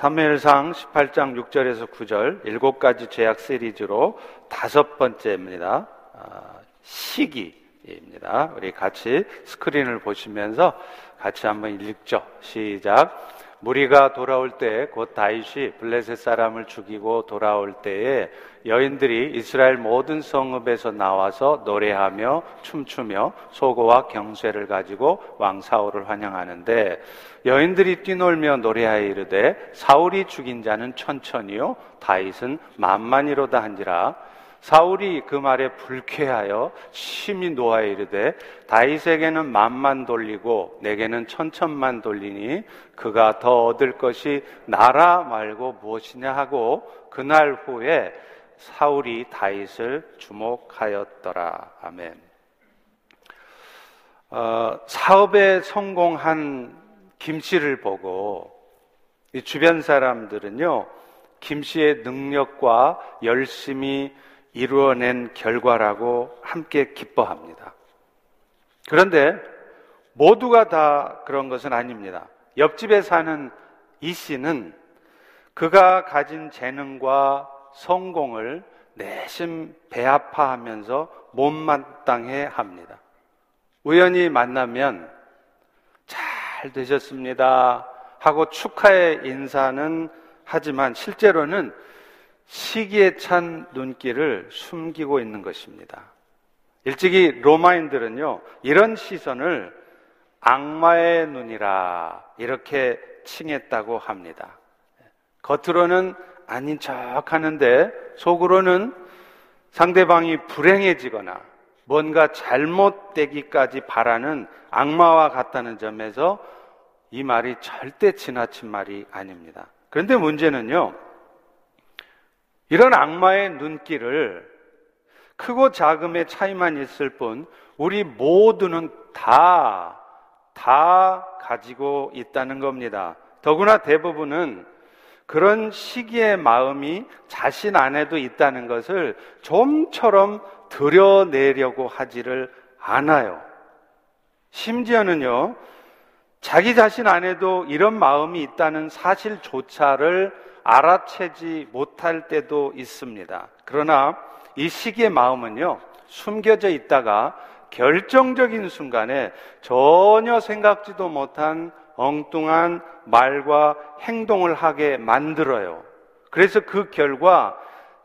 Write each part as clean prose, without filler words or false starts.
사무엘상 18장 6절에서 9절 7가지 죄악 시리즈로 5번째입니다. 시기입니다. 우리 같이 스크린을 보시면서 같이 한번 읽죠. 시작. 무리가 돌아올 때 곧 다윗이 블레셋 사람을 죽이고 돌아올 때에 여인들이 이스라엘 모든 성읍에서 나와서 노래하며 춤추며 소고와 경쇠를 가지고 왕 사울을 환영하는데 여인들이 뛰놀며 노래하여 이르되 사울이 죽인 자는 천천히요 다윗은 만만이로다 한지라. 사울이 그 말에 불쾌하여 심히 노하여 이르되 다윗에게는 만만 돌리고 내게는 천천만 돌리니 그가 더 얻을 것이 나라 말고 무엇이냐 하고 그날 후에 사울이 다윗을 주목하였더라. 아멘. 사업에 성공한 김씨를 보고 이 주변 사람들은요 김씨의 능력과 열심히 이루어낸 결과라고 함께 기뻐합니다. 그런데 모두가 다 그런 것은 아닙니다. 옆집에 사는 이 씨는 그가 가진 재능과 성공을 내심 배아파하면서 못마땅해 합니다. 우연히 만나면 잘 되셨습니다 하고 축하의 인사는 하지만 실제로는 시기에 찬 눈길을 숨기고 있는 것입니다. 일찍이 로마인들은요 이런 시선을 악마의 눈이라 이렇게 칭했다고 합니다. 겉으로는 아닌 척 하는데 속으로는 상대방이 불행해지거나 뭔가 잘못되기까지 바라는 악마와 같다는 점에서 이 말이 절대 지나친 말이 아닙니다. 그런데 문제는요 이런 악마의 눈길을 크고 작음의 차이만 있을 뿐 우리 모두는 다 가지고 있다는 겁니다. 더구나 대부분은 그런 시기의 마음이 자신 안에도 있다는 것을 좀처럼 드러내려고 하지를 않아요. 심지어는요 자기 자신 안에도 이런 마음이 있다는 사실조차를 알아채지 못할 때도 있습니다. 그러나 이 시기의 마음은요 숨겨져 있다가 결정적인 순간에 전혀 생각지도 못한 엉뚱한 말과 행동을 하게 만들어요. 그래서 그 결과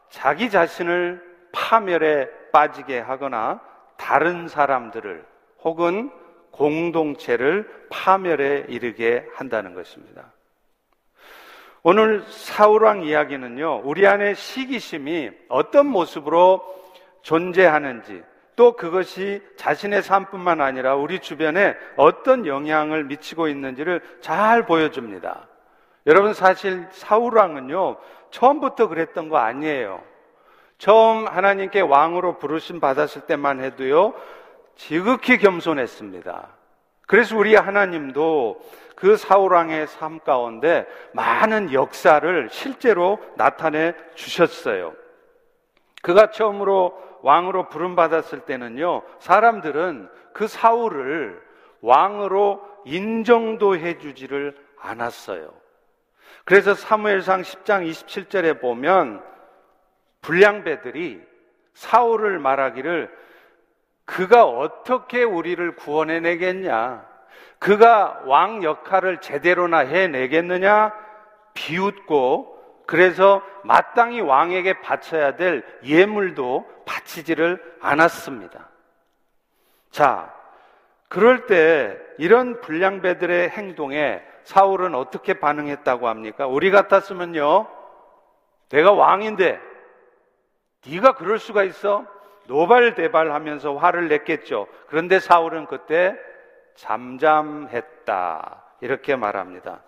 자기 자신을 파멸에 빠지게 하거나 다른 사람들을 혹은 공동체를 파멸에 이르게 한다는 것입니다. 오늘 사울왕 이야기는요 우리 안에 시기심이 어떤 모습으로 존재하는지 또 그것이 자신의 삶뿐만 아니라 우리 주변에 어떤 영향을 미치고 있는지를 잘 보여줍니다. 여러분 사실 사울왕은요 처음부터 그랬던 거 아니에요. 처음 하나님께 왕으로 부르심 받았을 때만 해도요 지극히 겸손했습니다. 그래서 우리 하나님도 그 사울왕의 삶 가운데 많은 역사를 실제로 나타내 주셨어요. 그가 처음으로 왕으로 부름받았을 때는요 사람들은 그 사울을 왕으로 인정도 해주지를 않았어요. 그래서 사무엘상 10장 27절에 보면 불량배들이 사울을 말하기를 그가 어떻게 우리를 구원해내겠냐? 그가 왕 역할을 제대로나 해내겠느냐? 비웃고 그래서 마땅히 왕에게 바쳐야 될 예물도 바치지를 않았습니다. 자, 그럴 때 이런 불량배들의 행동에 사울은 어떻게 반응했다고 합니까? 우리 같았으면요 내가 왕인데 네가 그럴 수가 있어? 노발대발하면서 화를 냈겠죠. 그런데 사울은 그때 잠잠했다 이렇게 말합니다.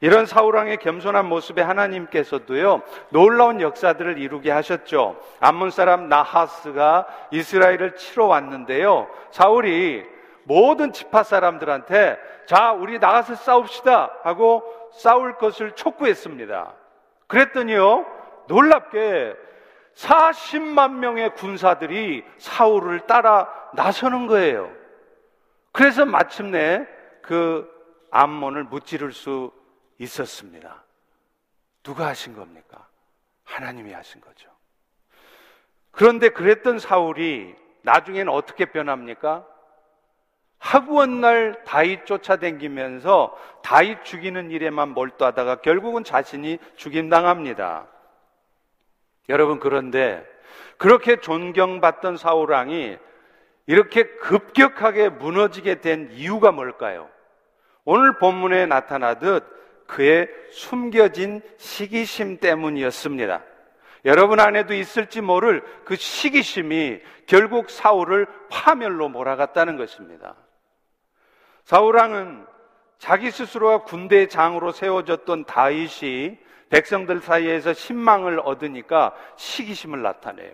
이런 사울왕의 겸손한 모습에 하나님께서도요 놀라운 역사들을 이루게 하셨죠. 암몬 사람 나하스가 이스라엘을 치러 왔는데요 사울이 모든 지파 사람들한테 자 우리 나가서 싸웁시다 하고 싸울 것을 촉구했습니다. 그랬더니요 놀랍게 40만 명의 군사들이 사울을 따라 나서는 거예요. 그래서 마침내 그 암몬을 무찌를 수 있었습니다. 누가 하신 겁니까? 하나님이 하신 거죠. 그런데 그랬던 사울이 나중에는 어떻게 변합니까? 하구원 날 다윗 쫓아다니면서 다윗 죽이는 일에만 몰두하다가 결국은 자신이 죽임당합니다. 여러분, 그런데 그렇게 존경받던 사울 왕이 이렇게 급격하게 무너지게 된 이유가 뭘까요? 오늘 본문에 나타나듯 그의 숨겨진 시기심 때문이었습니다. 여러분 안에도 있을지 모를 그 시기심이 결국 사울을 파멸로 몰아갔다는 것입니다. 사울 왕은 자기 스스로가 군대의 장으로 세워졌던 다윗이 백성들 사이에서 신망을 얻으니까 시기심을 나타내요.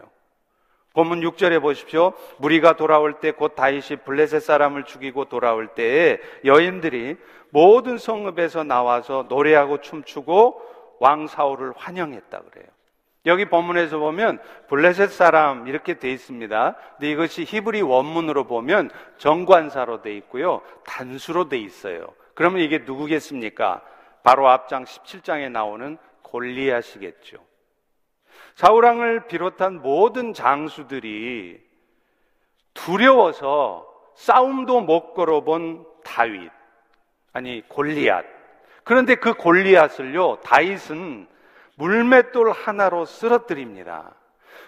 본문 6절에 보십시오. 무리가 돌아올 때 곧 다윗이 블레셋 사람을 죽이고 돌아올 때에 여인들이 모든 성읍에서 나와서 노래하고 춤추고 왕 사울을 환영했다 그래요. 여기 본문에서 보면 블레셋 사람 이렇게 돼 있습니다. 근데 이것이 히브리 원문으로 보면 정관사로 돼 있고요, 단수로 돼 있어요. 그러면 이게 누구겠습니까? 바로 앞장 17장에 나오는 골리앗이겠죠. 사울왕을 비롯한 모든 장수들이 두려워서 싸움도 못 걸어본 다윗, 아니 골리앗. 그런데 그 골리앗을요, 다윗은 물맷돌 하나로 쓰러뜨립니다.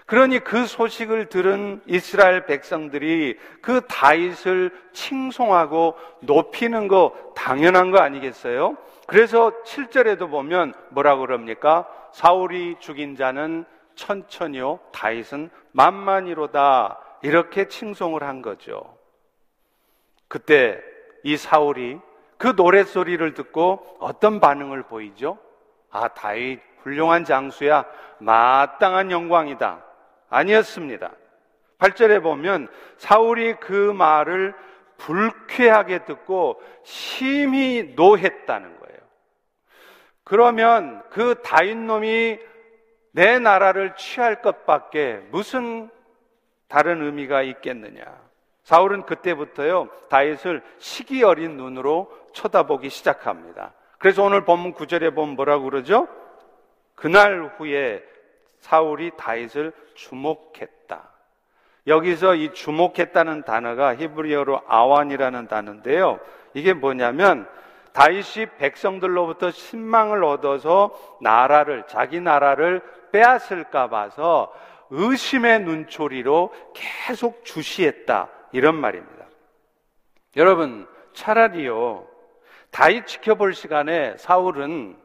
그러니 그 소식을 들은 이스라엘 백성들이 그 다윗을 칭송하고 높이는 거 당연한 거 아니겠어요? 그래서 7절에도 보면 뭐라고 그럽니까? 사울이 죽인 자는 천천히요, 다윗은 만만이로다, 이렇게 칭송을 한 거죠. 그때 이 사울이 그 노랫소리를 듣고 어떤 반응을 보이죠? 아, 다윗 훌륭한 장수야, 마땅한 영광이다. 아니었습니다. 8절에 보면 사울이 그 말을 불쾌하게 듣고 심히 노했다는 거예요. 그러면 그 다윗놈이 내 나라를 취할 것밖에 무슨 다른 의미가 있겠느냐. 사울은 그때부터요, 다윗을 시기 어린 눈으로 쳐다보기 시작합니다. 그래서 오늘 본문 9절에 보면 뭐라고 그러죠? 그날 후에 사울이 다윗을 주목했다. 여기서 이 주목했다는 단어가 히브리어로 아완이라는 단어인데요, 이게 뭐냐면 다윗이 백성들로부터 신망을 얻어서 나라를, 자기 나라를 빼앗을까 봐서 의심의 눈초리로 계속 주시했다, 이런 말입니다. 여러분, 차라리요, 다윗 지켜볼 시간에 사울은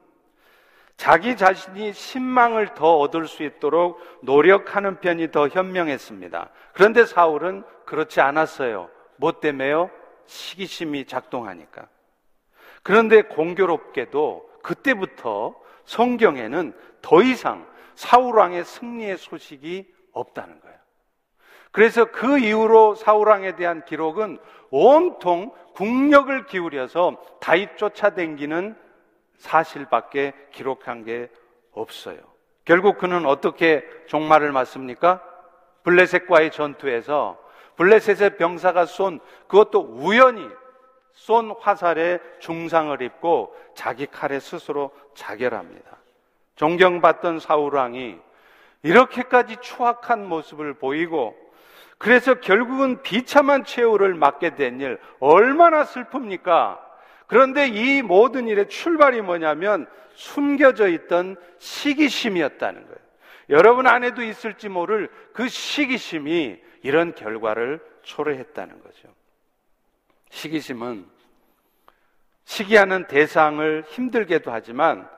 자기 자신이 신망을 더 얻을 수 있도록 노력하는 편이 더 현명했습니다. 그런데 사울은 그렇지 않았어요. 뭐 때문에요? 시기심이 작동하니까. 그런데 공교롭게도 그때부터 성경에는 더 이상 사울왕의 승리의 소식이 없다는 거예요. 그래서 그 이후로 사울왕에 대한 기록은 온통 국력을 기울여서 다윗 쫓아다니는 사실밖에 기록한 게 없어요. 결국 그는 어떻게 종말을 맞습니까? 블레셋과의 전투에서 블레셋의 병사가 쏜, 그것도 우연히 쏜 화살에 중상을 입고 자기 칼에 스스로 자결합니다. 존경받던 사울왕이 이렇게까지 추악한 모습을 보이고, 그래서 결국은 비참한 최후를 맞게 된 일, 얼마나 슬픕니까? 그런데 이 모든 일의 출발이 뭐냐면 숨겨져 있던 시기심이었다는 거예요. 여러분 안에도 있을지 모를 그 시기심이 이런 결과를 초래했다는 거죠. 시기심은 시기하는 대상을 힘들게도 하지만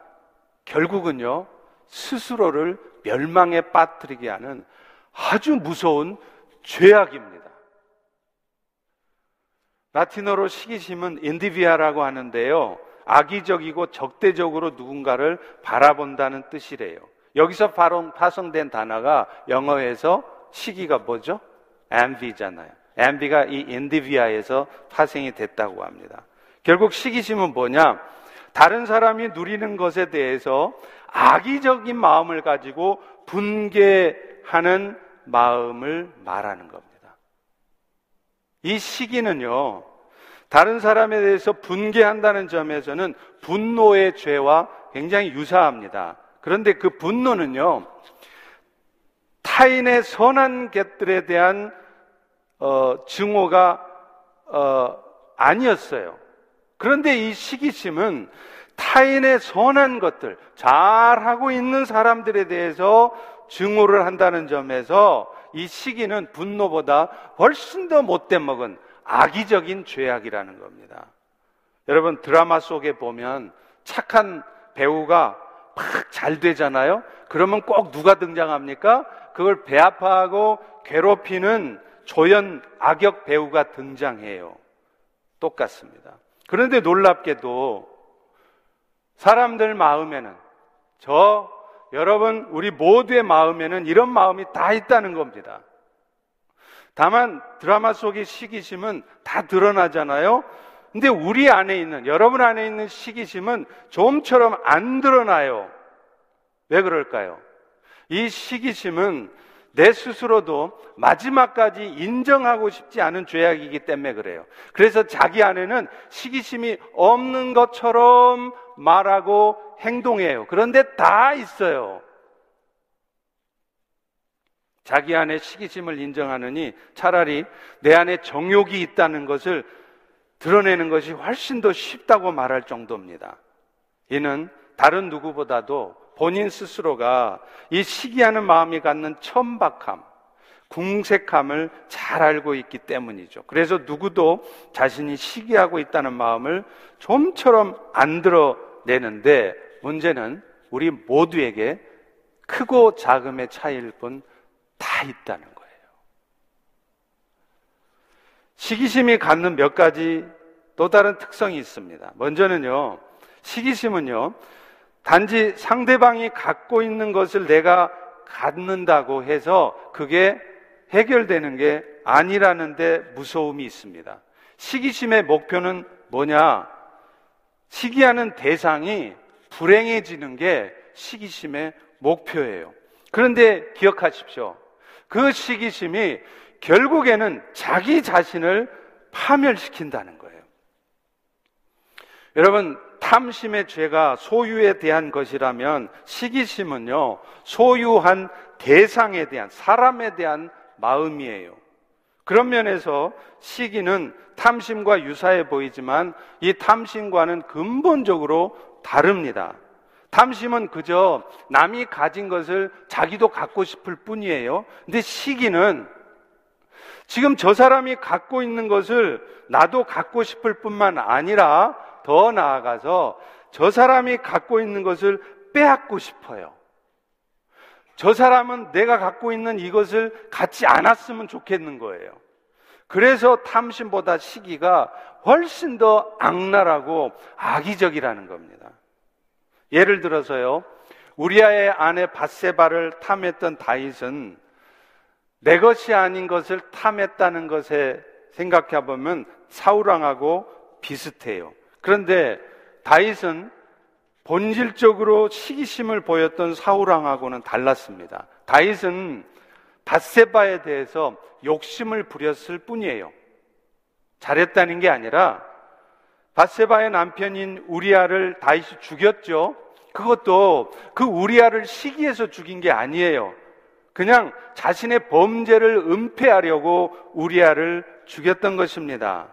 결국은요, 스스로를 멸망에 빠뜨리게 하는 아주 무서운 죄악입니다. 라틴어로 시기심은 인디비아라고 하는데요, 악의적이고 적대적으로 누군가를 바라본다는 뜻이래요. 여기서 파송된 단어가 영어에서 시기가 뭐죠? envy잖아요. envy가 이 인디비아에서 파생이 됐다고 합니다. 결국 시기심은 뭐냐? 다른 사람이 누리는 것에 대해서 악의적인 마음을 가지고 분개하는 마음을 말하는 겁니다. 이 시기는요, 다른 사람에 대해서 분개한다는 점에서는 분노의 죄와 굉장히 유사합니다. 그런데 그 분노는요, 타인의 선한 것들에 대한 증오가 아니었어요. 그런데 이 시기심은 타인의 선한 것들, 잘하고 있는 사람들에 대해서 증오를 한다는 점에서 이 시기는 분노보다 훨씬 더 못돼 먹은 악의적인 죄악이라는 겁니다. 여러분, 드라마 속에 보면 착한 배우가 막 잘 되잖아요. 그러면 꼭 누가 등장합니까? 그걸 배아파하고 괴롭히는 조연 악역 배우가 등장해요. 똑같습니다. 그런데 놀랍게도 사람들 마음에는, 저 여러분 우리 모두의 마음에는 이런 마음이 다 있다는 겁니다. 다만 드라마 속의 시기심은 다 드러나잖아요. 근데 우리 안에 있는, 여러분 안에 있는 시기심은 좀처럼 안 드러나요. 왜 그럴까요? 이 시기심은 내 스스로도 마지막까지 인정하고 싶지 않은 죄악이기 때문에 그래요. 그래서 자기 안에는 시기심이 없는 것처럼 말하고 행동해요. 그런데 다 있어요. 자기 안에 시기심을 인정하느니 차라리 내 안에 정욕이 있다는 것을 드러내는 것이 훨씬 더 쉽다고 말할 정도입니다. 이는 다른 누구보다도 본인 스스로가 이 시기하는 마음이 갖는 천박함, 궁색함을 잘 알고 있기 때문이죠. 그래서 누구도 자신이 시기하고 있다는 마음을 좀처럼 안 드러내는데, 문제는 우리 모두에게 크고 작음의 차이일 뿐 다 있다는 거예요. 시기심이 갖는 몇 가지 또 다른 특성이 있습니다. 먼저는요, 시기심은요, 단지 상대방이 갖고 있는 것을 내가 갖는다고 해서 그게 해결되는 게 아니라는 데 무서움이 있습니다. 시기심의 목표는 뭐냐? 시기하는 대상이 불행해지는 게 시기심의 목표예요. 그런데 기억하십시오. 그 시기심이 결국에는 자기 자신을 파멸시킨다는 거예요. 여러분, 탐심의 죄가 소유에 대한 것이라면 시기심은요, 소유한 대상에 대한, 사람에 대한 마음이에요. 그런 면에서 시기는 탐심과 유사해 보이지만 이 탐심과는 근본적으로 다릅니다. 탐심은 그저 남이 가진 것을 자기도 갖고 싶을 뿐이에요. 근데 시기는 지금 저 사람이 갖고 있는 것을 나도 갖고 싶을 뿐만 아니라 더 나아가서 저 사람이 갖고 있는 것을 빼앗고 싶어요. 저 사람은 내가 갖고 있는 이것을 갖지 않았으면 좋겠는 거예요. 그래서 탐심보다 시기가 훨씬 더 악랄하고 악의적이라는 겁니다. 예를 들어서요, 우리아의 아내 밧세바를 탐했던 다윗은 내 것이 아닌 것을 탐했다는 것에 생각해 보면 사울왕하고 비슷해요. 그런데 다윗은 본질적으로 시기심을 보였던 사울왕하고는 달랐습니다. 다윗은 밧세바에 대해서 욕심을 부렸을 뿐이에요. 잘했다는 게 아니라, 밧세바의 남편인 우리아를 다윗이 죽였죠. 그것도 그 우리아를 시기해서 죽인 게 아니에요. 그냥 자신의 범죄를 은폐하려고 우리아를 죽였던 것입니다.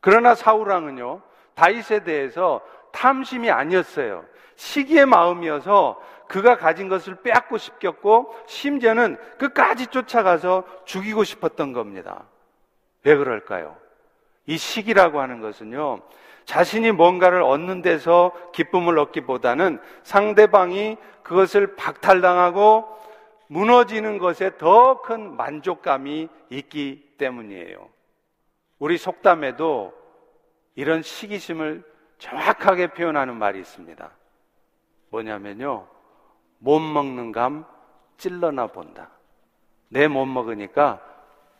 그러나 사울왕은요, 다윗에 대해서 탐심이 아니었어요. 시기의 마음이어서 그가 가진 것을 빼앗고 싶었고, 심지어는 끝까지 쫓아가서 죽이고 싶었던 겁니다. 왜 그럴까요? 이 시기라고 하는 것은요, 자신이 뭔가를 얻는 데서 기쁨을 얻기보다는 상대방이 그것을 박탈당하고 무너지는 것에 더 큰 만족감이 있기 때문이에요. 우리 속담에도 이런 시기심을 정확하게 표현하는 말이 있습니다. 뭐냐면요, 못 먹는 감 찔러나 본다. 내 못 먹으니까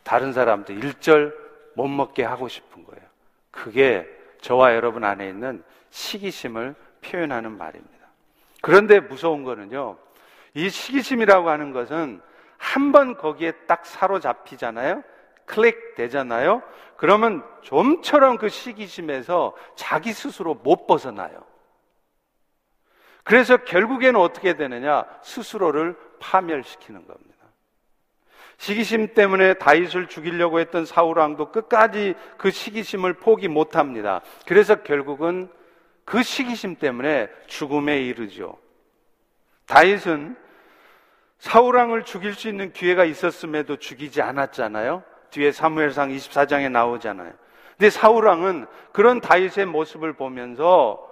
다른 사람도 일절 못 먹게 하고 싶은 거예요. 그게 저와 여러분 안에 있는 시기심을 표현하는 말입니다. 그런데 무서운 거는요, 이 시기심이라고 하는 것은 한 번 거기에 딱 사로잡히잖아요. 클릭 되잖아요. 그러면 좀처럼 그 시기심에서 자기 스스로 못 벗어나요. 그래서 결국에는 어떻게 되느냐? 스스로를 파멸시키는 겁니다. 시기심 때문에 다윗을 죽이려고 했던 사울 왕도 끝까지 그 시기심을 포기 못합니다. 그래서 결국은 그 시기심 때문에 죽음에 이르죠. 다윗은 사울 왕을 죽일 수 있는 기회가 있었음에도 죽이지 않았잖아요. 뒤에 사무엘상 24장에 나오잖아요. 근데 사울 왕은 그런 다윗의 모습을 보면서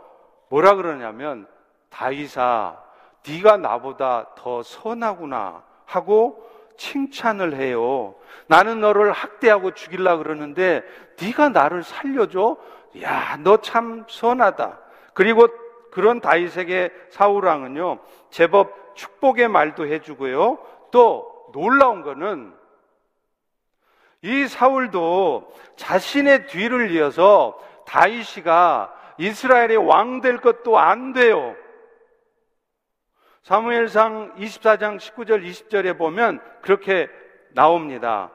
뭐라 그러냐면, 다윗아, 네가 나보다 더 선하구나 하고 칭찬을 해요. 나는 너를 학대하고 죽이려고 그러는데 네가 나를 살려줘? 야, 너 참 선하다. 그리고 그런 다윗에게 사울왕은요, 제법 축복의 말도 해주고요, 또 놀라운 거는 이 사울도 자신의 뒤를 이어서 다윗이가 이스라엘의 왕 될 것도 안 돼요. 사무엘상 24장 19절 20절에 보면 그렇게 나옵니다.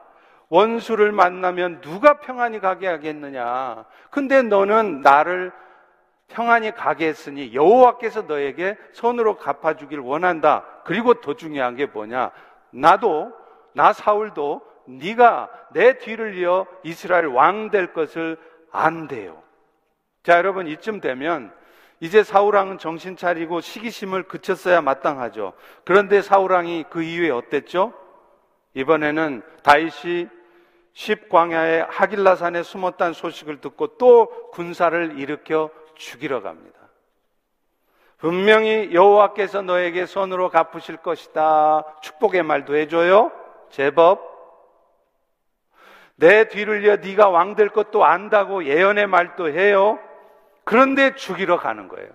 원수를 만나면 누가 평안히 가게 하겠느냐. 근데 너는 나를 평안히 가게 했으니 여호와께서 너에게 손으로 갚아주길 원한다. 그리고 더 중요한 게 뭐냐? 나 사울도 네가 내 뒤를 이어 이스라엘 왕 될 것을 안 돼요. 자, 여러분, 이쯤 되면 이제 사울왕은 정신 차리고 시기심을 그쳤어야 마땅하죠. 그런데 사울왕이 그 이후에 어땠죠? 이번에는 다윗이 십광야의 하길라산에 숨었다는 소식을 듣고 또 군사를 일으켜 죽이러 갑니다. 분명히 여호와께서 너에게 손으로 갚으실 것이다. 축복의 말도 해줘요. 제법 내 뒤를 이어 네가 왕 될 것도 안다고 예언의 말도 해요. 그런데 죽이러 가는 거예요.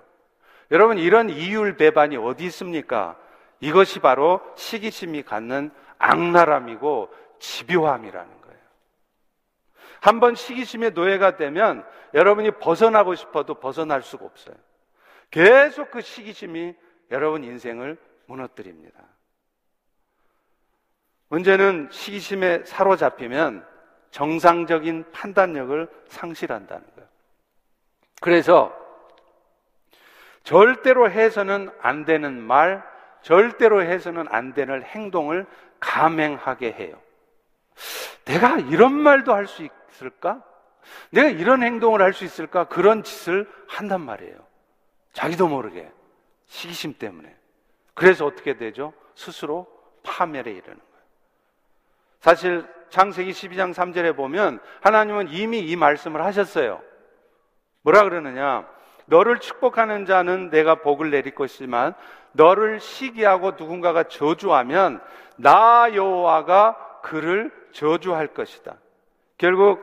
여러분, 이런 이율배반이 어디 있습니까? 이것이 바로 시기심이 갖는 악랄함이고 집요함이라는 거예요. 한번 시기심의 노예가 되면 여러분이 벗어나고 싶어도 벗어날 수가 없어요. 계속 그 시기심이 여러분 인생을 무너뜨립니다. 문제는 시기심에 사로잡히면 정상적인 판단력을 상실한다는 거예요. 그래서 절대로 해서는 안 되는 말, 절대로 해서는 안 되는 행동을 감행하게 해요. 내가 이런 말도 할 수 있을까? 내가 이런 행동을 할 수 있을까? 그런 짓을 한단 말이에요. 자기도 모르게, 시기심 때문에. 그래서 어떻게 되죠? 스스로 파멸에 이르는 거예요. 사실 창세기 12장 3절에 보면 하나님은 이미 이 말씀을 하셨어요. 뭐라 그러느냐? 너를 축복하는 자는 내가 복을 내릴 것이지만 너를 시기하고 누군가가 저주하면 나 여호와가 그를 저주할 것이다. 결국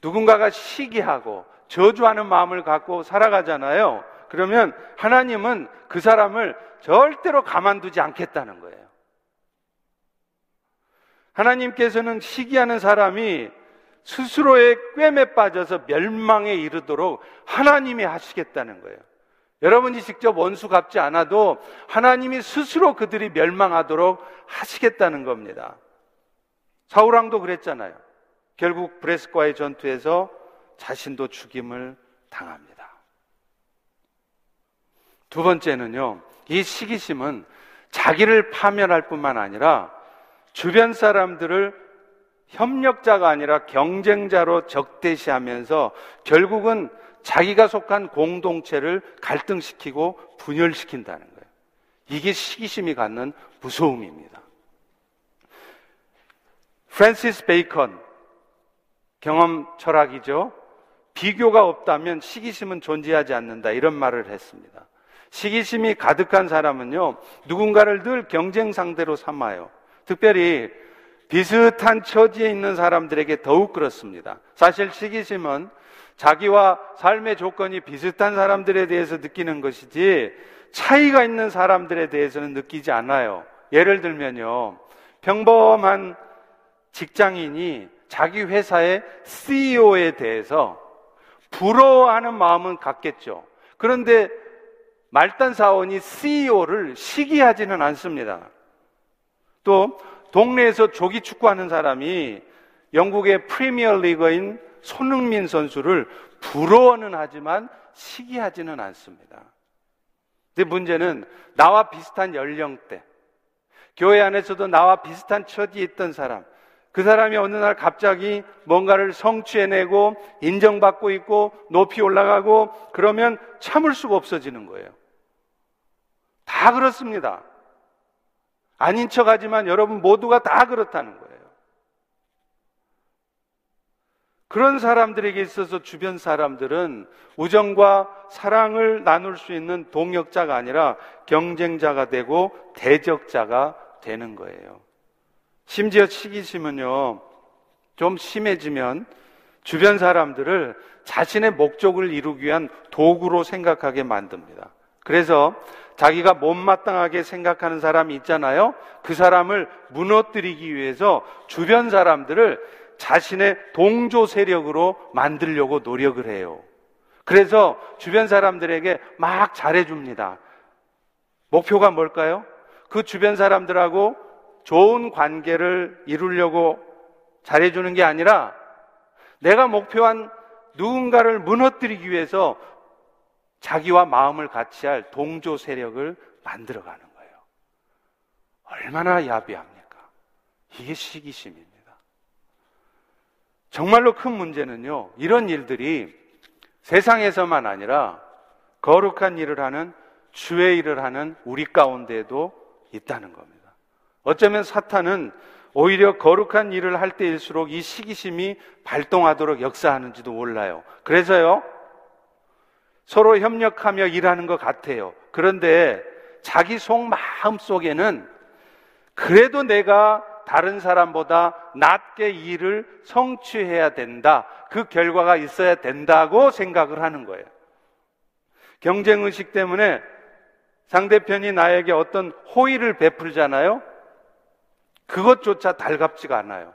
누군가가 시기하고 저주하는 마음을 갖고 살아가잖아요. 그러면 하나님은 그 사람을 절대로 가만두지 않겠다는 거예요. 하나님께서는 시기하는 사람이 스스로의 꿰매 빠져서 멸망에 이르도록 하나님이 하시겠다는 거예요. 여러분이 직접 원수 갚지 않아도 하나님이 스스로 그들이 멸망하도록 하시겠다는 겁니다. 사울왕도 그랬잖아요. 결국 브레스과의 전투에서 자신도 죽임을 당합니다. 두 번째는요, 이 시기심은 자기를 파멸할 뿐만 아니라 주변 사람들을 협력자가 아니라 경쟁자로 적대시하면서 결국은 자기가 속한 공동체를 갈등시키고 분열시킨다는 거예요. 이게 시기심이 갖는 무서움입니다. 프란시스 베이컨, 경험 철학이죠. 비교가 없다면 시기심은 존재하지 않는다, 이런 말을 했습니다. 시기심이 가득한 사람은요, 누군가를 늘 경쟁 상대로 삼아요. 특별히 비슷한 처지에 있는 사람들에게 더욱 그렇습니다. 사실 시기심은 자기와 삶의 조건이 비슷한 사람들에 대해서 느끼는 것이지 차이가 있는 사람들에 대해서는 느끼지 않아요. 예를 들면요, 평범한 직장인이 자기 회사의 CEO에 대해서 부러워하는 마음은 갖겠죠. 그런데 말단 사원이 CEO를 시기하지는 않습니다. 또 동네에서 조기 축구하는 사람이 영국의 프리미어 리거인 손흥민 선수를 부러워는 하지만 시기하지는 않습니다. 근데 문제는 나와 비슷한 연령대, 교회 안에서도 나와 비슷한 처지에 있던 사람, 그 사람이 어느 날 갑자기 뭔가를 성취해내고 인정받고 있고 높이 올라가고 그러면 참을 수가 없어지는 거예요. 다 그렇습니다. 아닌 척하지만 여러분 모두가 다 그렇다는 거예요. 그런 사람들에게 있어서 주변 사람들은 우정과 사랑을 나눌 수 있는 동역자가 아니라 경쟁자가 되고 대적자가 되는 거예요. 심지어 시기심은요, 좀 심해지면 주변 사람들을 자신의 목적을 이루기 위한 도구로 생각하게 만듭니다. 그래서 자기가 못마땅하게 생각하는 사람이 있잖아요. 그 사람을 무너뜨리기 위해서 주변 사람들을 자신의 동조 세력으로 만들려고 노력을 해요. 그래서 주변 사람들에게 막 잘해줍니다. 목표가 뭘까요? 그 주변 사람들하고 좋은 관계를 이루려고 잘해주는 게 아니라 내가 목표한 누군가를 무너뜨리기 위해서 자기와 마음을 같이 할 동조 세력을 만들어가는 거예요. 얼마나 야비합니까? 이게 시기심입니다. 정말로 큰 문제는요, 이런 일들이 세상에서만 아니라 거룩한 일을 하는, 주의 일을 하는 우리 가운데에도 있다는 겁니다. 어쩌면 사탄은 오히려 거룩한 일을 할 때일수록 이 시기심이 발동하도록 역사하는지도 몰라요. 그래서요, 서로 협력하며 일하는 것 같아요. 그런데 자기 속 마음 속에는 그래도 내가 다른 사람보다 낮게 일을 성취해야 된다, 그 결과가 있어야 된다고 생각을 하는 거예요. 경쟁의식 때문에 상대편이 나에게 어떤 호의를 베풀잖아요. 그것조차 달갑지가 않아요.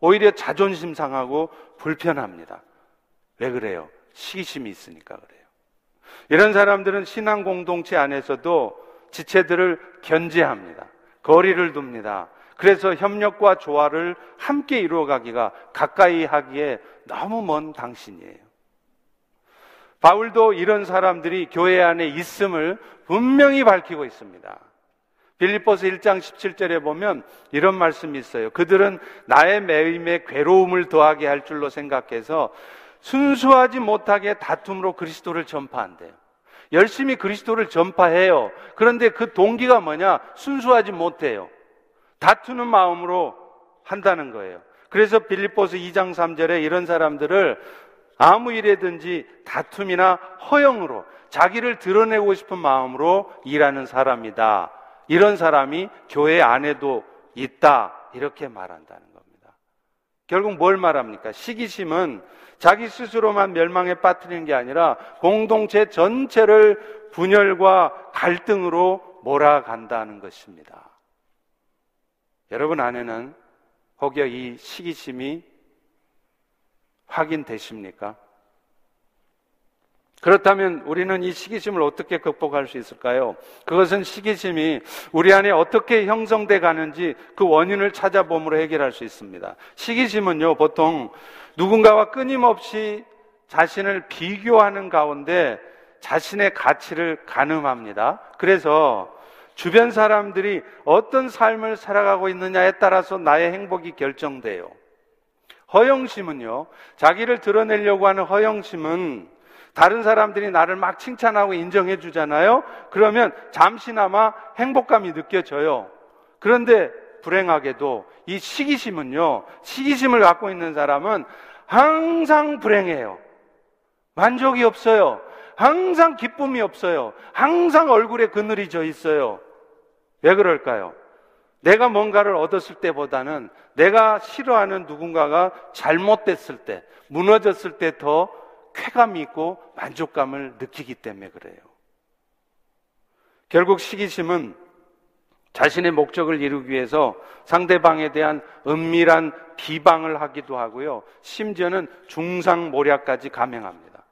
오히려 자존심 상하고 불편합니다. 왜 그래요? 시기심이 있으니까 그래요. 이런 사람들은 신앙 공동체 안에서도 지체들을 견제합니다. 거리를 둡니다. 그래서 협력과 조화를 함께 이루어가기가, 가까이 하기에 너무 먼 당신이에요. 바울도 이런 사람들이 교회 안에 있음을 분명히 밝히고 있습니다. 빌립보서 1장 17절에 보면 이런 말씀이 있어요. 그들은 나의 매임에 괴로움을 더하게 할 줄로 생각해서 순수하지 못하게 다툼으로 그리스도를 전파한대요. 열심히 그리스도를 전파해요. 그런데 그 동기가 뭐냐? 순수하지 못해요. 다투는 마음으로 한다는 거예요. 그래서 빌립보서 2장 3절에 이런 사람들을 아무 일에든지 다툼이나 허영으로 자기를 드러내고 싶은 마음으로 일하는 사람이다, 이런 사람이 교회 안에도 있다, 이렇게 말한다는 겁니다. 결국 뭘 말합니까? 시기심은 자기 스스로만 멸망에 빠뜨리는 게 아니라 공동체 전체를 분열과 갈등으로 몰아간다는 것입니다. 여러분 안에는 혹여 이 시기심이 확인되십니까? 그렇다면 우리는 이 시기심을 어떻게 극복할 수 있을까요? 그것은 시기심이 우리 안에 어떻게 형성돼 가는지 그 원인을 찾아봄으로 해결할 수 있습니다. 시기심은요, 보통 누군가와 끊임없이 자신을 비교하는 가운데 자신의 가치를 가늠합니다. 그래서 주변 사람들이 어떤 삶을 살아가고 있느냐에 따라서 나의 행복이 결정돼요. 허영심은요, 자기를 드러내려고 하는 허영심은 다른 사람들이 나를 막 칭찬하고 인정해 주잖아요. 그러면 잠시나마 행복감이 느껴져요. 그런데 불행하게도 이 시기심은요, 시기심을 갖고 있는 사람은 항상 불행해요. 만족이 없어요. 항상 기쁨이 없어요. 항상 얼굴에 그늘이 져 있어요. 왜 그럴까요? 내가 뭔가를 얻었을 때보다는 내가 싫어하는 누군가가 잘못됐을 때, 무너졌을 때 더 쾌감이 있고 만족감을 느끼기 때문에 그래요. 결국 시기심은 자신의 목적을 이루기 위해서 상대방에 대한 은밀한 비방을 하기도 하고요, 심지어는 중상모략까지 감행합니다.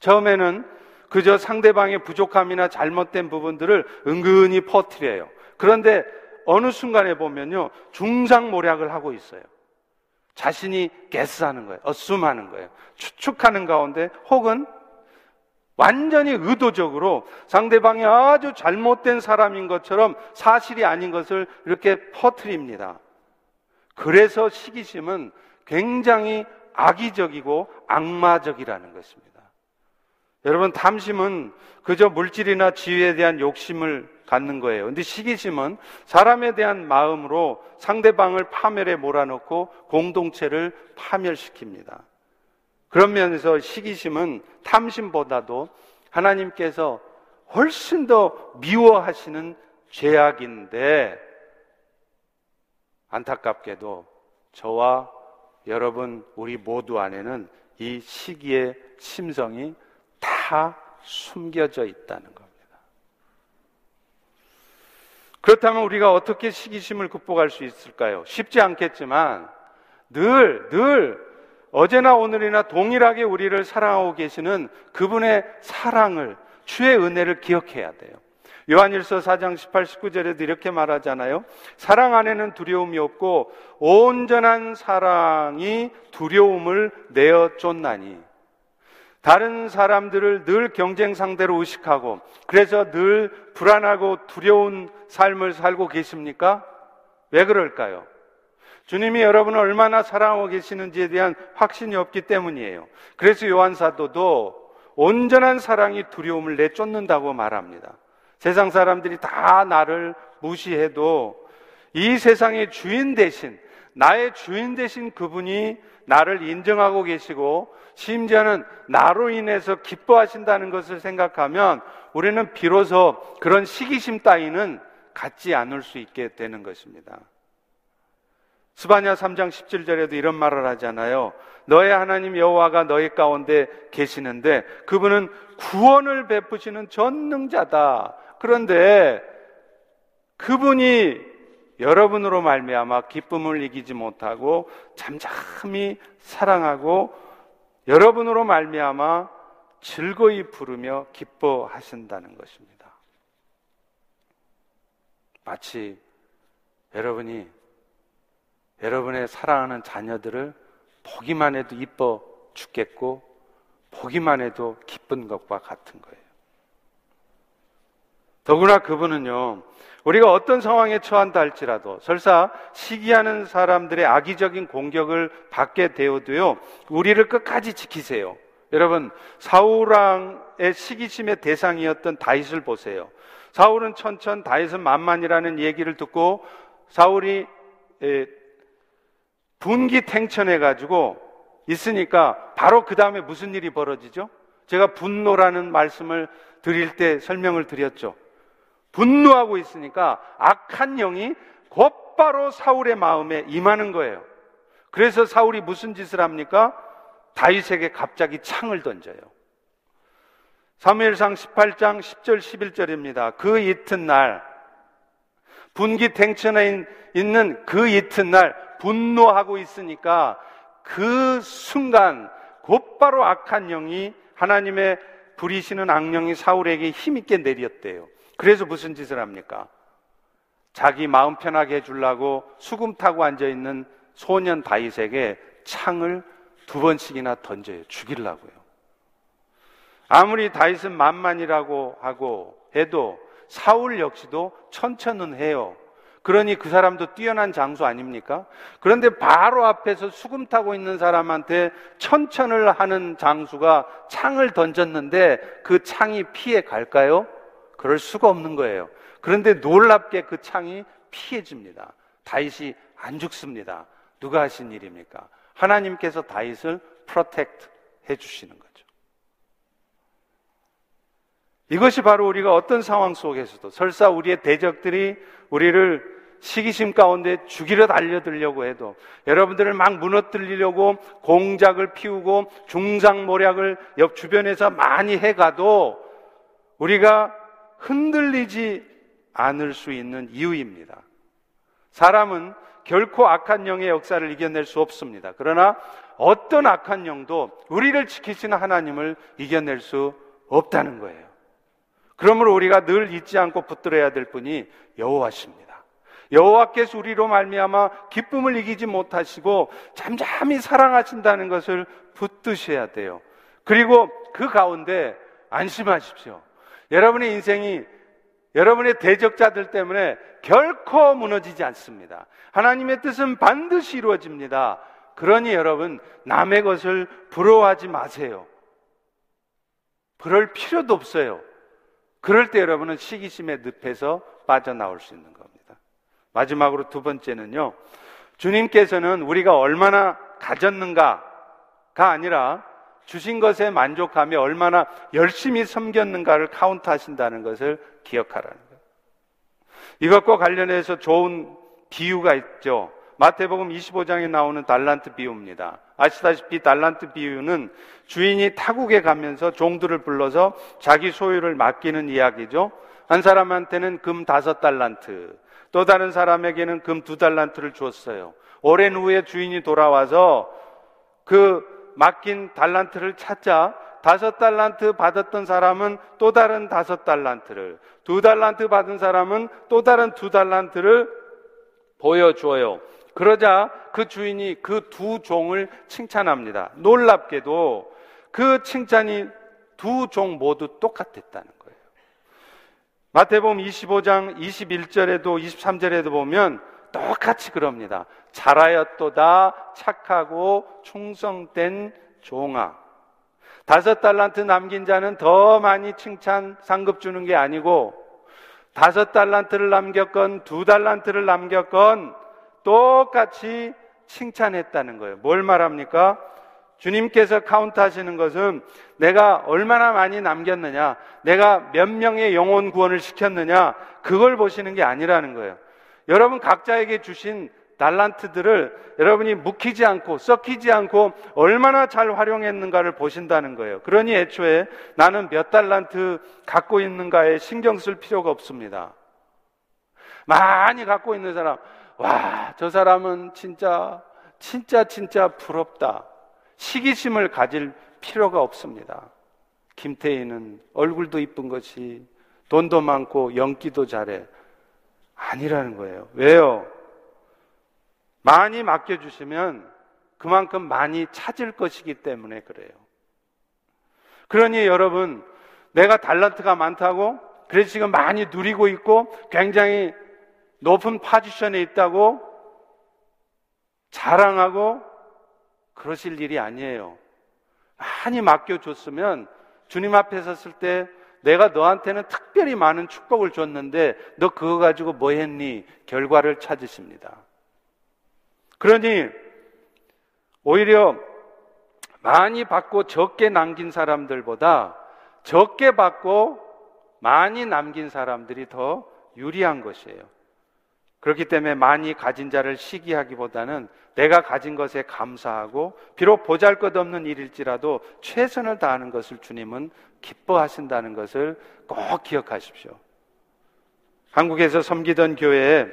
처음에는 그저 상대방의 부족함이나 잘못된 부분들을 은근히 퍼뜨려요. 그런데 어느 순간에 보면요, 중상모략을 하고 있어요. 자신이 guess하는 거예요. assume하는 거예요. 추측하는 가운데, 혹은 완전히 의도적으로 상대방이 아주 잘못된 사람인 것처럼 사실이 아닌 것을 이렇게 퍼뜨립니다. 그래서 시기심은 굉장히 악의적이고 악마적이라는 것입니다. 여러분, 탐심은 그저 물질이나 지위에 대한 욕심을 갖는 거예요. 근데 시기심은 사람에 대한 마음으로 상대방을 파멸에 몰아넣고 공동체를 파멸시킵니다. 그런 면에서 시기심은 탐심보다도 하나님께서 훨씬 더 미워하시는 죄악인데, 안타깝게도 저와 여러분 우리 모두 안에는 이 시기의 심성이 다 숨겨져 있다는 겁니다. 그렇다면 우리가 어떻게 시기심을 극복할 수 있을까요? 쉽지 않겠지만 늘 어제나 오늘이나 동일하게 우리를 사랑하고 계시는 그분의 사랑을, 주의 은혜를 기억해야 돼요. 요한일서 4장 18, 19절에도 이렇게 말하잖아요. 사랑 안에는 두려움이 없고 온전한 사랑이 두려움을 내어 쫓나니. 다른 사람들을 늘 경쟁 상대로 의식하고 그래서 늘 불안하고 두려운 삶을 살고 계십니까? 왜 그럴까요? 주님이 여러분을 얼마나 사랑하고 계시는지에 대한 확신이 없기 때문이에요. 그래서 요한사도도 온전한 사랑이 두려움을 내쫓는다고 말합니다. 세상 사람들이 다 나를 무시해도 이 세상의 주인 대신, 나의 주인 대신 그분이 나를 인정하고 계시고 심지어는 나로 인해서 기뻐하신다는 것을 생각하면 우리는 비로소 그런 시기심 따위는 갖지 않을 수 있게 되는 것입니다. 스바냐 3장 17절에도 이런 말을 하잖아요. 너의 하나님 여호와가 너희 가운데 계시는데 그분은 구원을 베푸시는 전능자다. 그런데 그분이 여러분으로 말미암아 기쁨을 이기지 못하고 잠잠히 사랑하고 여러분으로 말미암아 즐거이 부르며 기뻐하신다는 것입니다. 마치 여러분이 여러분의 사랑하는 자녀들을 보기만 해도 이뻐 죽겠고 보기만 해도 기쁜 것과 같은 거예요. 더구나 그분은요, 우리가 어떤 상황에 처한다 할지라도 설사 시기하는 사람들의 악의적인 공격을 받게 되어도요, 우리를 끝까지 지키세요. 여러분, 사울 왕의 시기심의 대상이었던 다윗을 보세요. 사울은 천천, 다윗은 만만이라는 얘기를 듣고 사울이 분기탱천해가지고 있으니까 바로 그 다음에 무슨 일이 벌어지죠? 제가 분노라는 말씀을 드릴 때 설명을 드렸죠. 분노하고 있으니까 악한 영이 곧바로 사울의 마음에 임하는 거예요. 그래서 사울이 무슨 짓을 합니까? 다윗에게 갑자기 창을 던져요. 사무엘상 18장 10절 11절입니다. 그 이튿날, 분기탱천에 있는 그 이튿날 분노하고 있으니까 그 순간 곧바로 악한 영이, 하나님의 부리시는 악령이 사울에게 힘있게 내렸대요. 그래서 무슨 짓을 합니까? 자기 마음 편하게 해주려고 수금 타고 앉아있는 소년 다윗에게 창을 2번씩이나 던져요. 죽이려고요. 아무리 다윗은 만만이라고 하고 해도 사울 역시도 천천은 해요. 그러니 그 사람도 뛰어난 장수 아닙니까? 그런데 바로 앞에서 수금 타고 있는 사람한테 천천을 하는 장수가 창을 던졌는데 그 창이 피해 갈까요? 그럴 수가 없는 거예요. 그런데 놀랍게 그 창이 피해집니다. 다윗이 안 죽습니다. 누가 하신 일입니까? 하나님께서 다윗을 프로텍트 해주시는 거예요. 이것이 바로 우리가 어떤 상황 속에서도, 설사 우리의 대적들이 우리를 시기심 가운데 죽이려 달려들려고 해도, 여러분들을 막 무너뜨리려고 공작을 피우고 중상모략을 옆 주변에서 많이 해가도 우리가 흔들리지 않을 수 있는 이유입니다. 사람은 결코 악한 영의 역사를 이겨낼 수 없습니다. 그러나 어떤 악한 영도 우리를 지키시는 하나님을 이겨낼 수 없다는 거예요. 그러므로 우리가 늘 잊지 않고 붙들어야 될 분이 여호와십니다. 여호와께서 우리로 말미암아 기쁨을 이기지 못하시고 잠잠히 사랑하신다는 것을 붙드셔야 돼요. 그리고 그 가운데 안심하십시오. 여러분의 인생이 여러분의 대적자들 때문에 결코 무너지지 않습니다. 하나님의 뜻은 반드시 이루어집니다. 그러니 여러분, 남의 것을 부러워하지 마세요. 그럴 필요도 없어요. 그럴 때 여러분은 시기심의 늪에서 빠져나올 수 있는 겁니다. 마지막으로 두 번째는요, 주님께서는 우리가 얼마나 가졌는가가 아니라 주신 것에 만족하며 얼마나 열심히 섬겼는가를 카운트하신다는 것을 기억하라는 거예요. 이것과 관련해서 좋은 비유가 있죠. 마태복음 25장에 나오는 달란트 비유입니다. 아시다시피 달란트 비유는 주인이 타국에 가면서 종들을 불러서 자기 소유를 맡기는 이야기죠. 한 사람한테는 금 5달란트, 또 다른 사람에게는 금 2달란트를 주었어요. 오랜 후에 주인이 돌아와서 그 맡긴 달란트를 찾자 5달란트 받았던 사람은 또 다른 5달란트를, 2달란트 받은 사람은 또 다른 2달란트를 보여줘요. 그러자 그 주인이 그 두 종을 칭찬합니다. 놀랍게도 그 칭찬이 두 종 모두 똑같았다는 거예요. 마태복음 25장 21절에도 23절에도 보면 똑같이 그럽니다. 잘하였도다 착하고 충성된 종아. 5달란트 남긴 자는 더 많이 칭찬 상급 주는 게 아니고 5달란트를 남겼건 2달란트를 남겼건 똑같이 칭찬했다는 거예요. 뭘 말합니까? 주님께서 카운트하시는 것은 내가 얼마나 많이 남겼느냐, 내가 몇 명의 영혼 구원을 시켰느냐, 그걸 보시는 게 아니라는 거예요. 여러분 각자에게 주신 달란트들을 여러분이 묵히지 않고 썩히지 않고 얼마나 잘 활용했는가를 보신다는 거예요. 그러니 애초에 나는 몇 달란트 갖고 있는가에 신경 쓸 필요가 없습니다. 많이 갖고 있는 사람, 와, 저 사람은 진짜 부럽다. 시기심을 가질 필요가 없습니다. 김태희는 얼굴도 이쁜 것이 돈도 많고 연기도 잘해. 아니라는 거예요. 왜요? 많이 맡겨주시면 그만큼 많이 찾을 것이기 때문에 그래요. 그러니 여러분, 내가 달란트가 많다고, 그래서 지금 많이 누리고 있고 굉장히 높은 포지션에 있다고 자랑하고 그러실 일이 아니에요. 많이 맡겨줬으면 주님 앞에 섰을 때 내가 너한테는 특별히 많은 축복을 줬는데 너 그거 가지고 뭐 했니? 결과를 찾으십니다. 그러니 오히려 많이 받고 적게 남긴 사람들보다 적게 받고 많이 남긴 사람들이 더 유리한 것이에요. 그렇기 때문에 많이 가진 자를 시기하기보다는 내가 가진 것에 감사하고 비록 보잘것없는 일일지라도 최선을 다하는 것을 주님은 기뻐하신다는 것을 꼭 기억하십시오. 한국에서 섬기던 교회에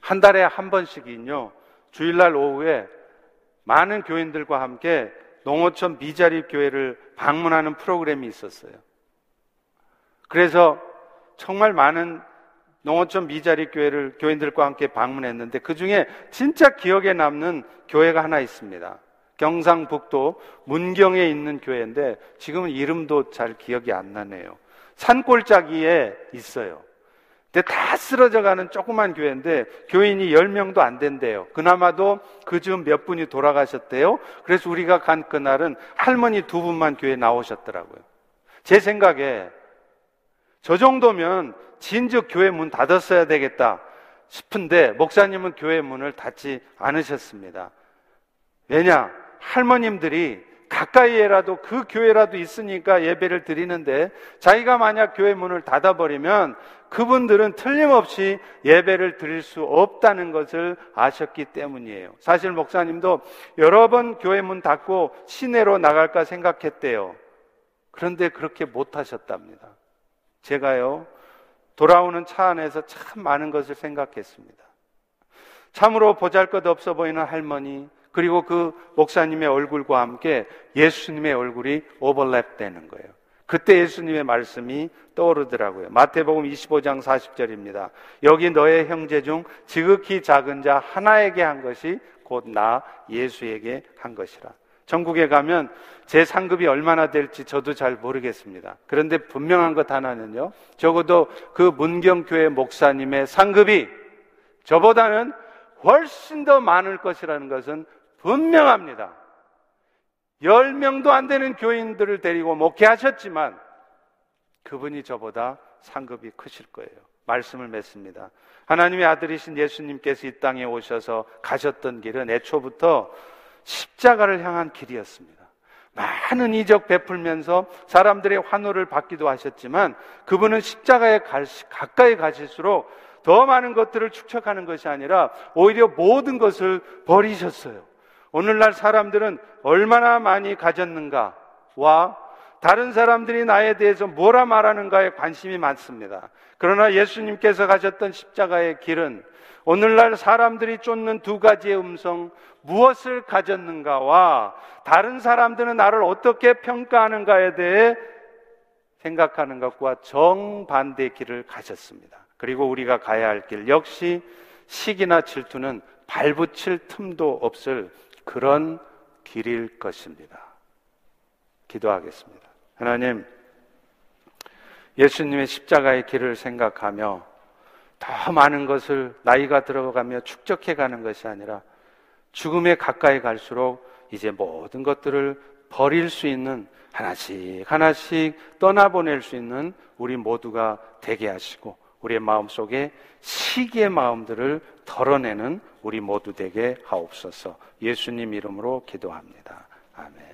한 달에 한 번씩은요, 주일날 오후에 많은 교인들과 함께 농어촌 미자립 교회를 방문하는 프로그램이 있었어요. 그래서 정말 많은 농어촌 미자립 교회를 교인들과 함께 방문했는데 그 중에 진짜 기억에 남는 교회가 하나 있습니다. 경상북도 문경에 있는 교회인데 지금은 이름도 잘 기억이 안 나네요. 산골짜기에 있어요. 근데 다 쓰러져가는 조그만 교회인데 교인이 10명도 안 된대요. 그나마도 그 즈음 몇 분이 돌아가셨대요. 그래서 우리가 간 그날은 할머니 2분만 교회에 나오셨더라고요. 제 생각에 저 정도면 진즉 교회 문 닫았어야 되겠다 싶은데 목사님은 교회 문을 닫지 않으셨습니다. 왜냐? 할머님들이 가까이에라도 그 교회라도 있으니까 예배를 드리는데 자기가 만약 교회 문을 닫아버리면 그분들은 틀림없이 예배를 드릴 수 없다는 것을 아셨기 때문이에요. 사실 목사님도 여러 번 교회 문 닫고 시내로 나갈까 생각했대요. 그런데 그렇게 못하셨답니다. 제가요, 돌아오는 차 안에서 참 많은 것을 생각했습니다. 참으로 보잘것없어 보이는 할머니, 그리고 그 목사님의 얼굴과 함께 예수님의 얼굴이 오버랩되는 거예요. 그때 예수님의 말씀이 떠오르더라고요. 마태복음 25장 40절입니다. 여기 너의 형제 중 지극히 작은 자 하나에게 한 것이 곧 나 예수에게 한 것이라. 전국에 가면 제 상급이 얼마나 될지 저도 잘 모르겠습니다. 그런데 분명한 것 하나는요, 적어도 그 문경교회 목사님의 상급이 저보다는 훨씬 더 많을 것이라는 것은 분명합니다. 10명도 안 되는 교인들을 데리고 목회하셨지만 그분이 저보다 상급이 크실 거예요. 말씀을 맺습니다. 하나님의 아들이신 예수님께서 이 땅에 오셔서 가셨던 길은 애초부터 십자가를 향한 길이었습니다. 많은 이적 베풀면서 사람들의 환호를 받기도 하셨지만 그분은 십자가에 가까이 가실수록 더 많은 것들을 축적하는 것이 아니라 오히려 모든 것을 버리셨어요. 오늘날 사람들은 얼마나 많이 가졌는가와 다른 사람들이 나에 대해서 뭐라 말하는가에 관심이 많습니다. 그러나 예수님께서 가셨던 십자가의 길은 오늘날 사람들이 쫓는 두 가지의 음성, 무엇을 가졌는가와 다른 사람들은 나를 어떻게 평가하는가에 대해 생각하는 것과 정반대의 길을 가셨습니다. 그리고 우리가 가야 할 길 역시 시기나 질투는 발붙일 틈도 없을 그런 길일 것입니다. 기도하겠습니다. 하나님, 예수님의 십자가의 길을 생각하며 더 많은 것을 나이가 들어가며 축적해가는 것이 아니라 죽음에 가까이 갈수록 이제 모든 것들을 버릴 수 있는, 하나씩 하나씩 떠나보낼 수 있는 우리 모두가 되게 하시고 우리의 마음속에 시기의 마음들을 덜어내는 우리 모두 되게 하옵소서. 예수님 이름으로 기도합니다. 아멘.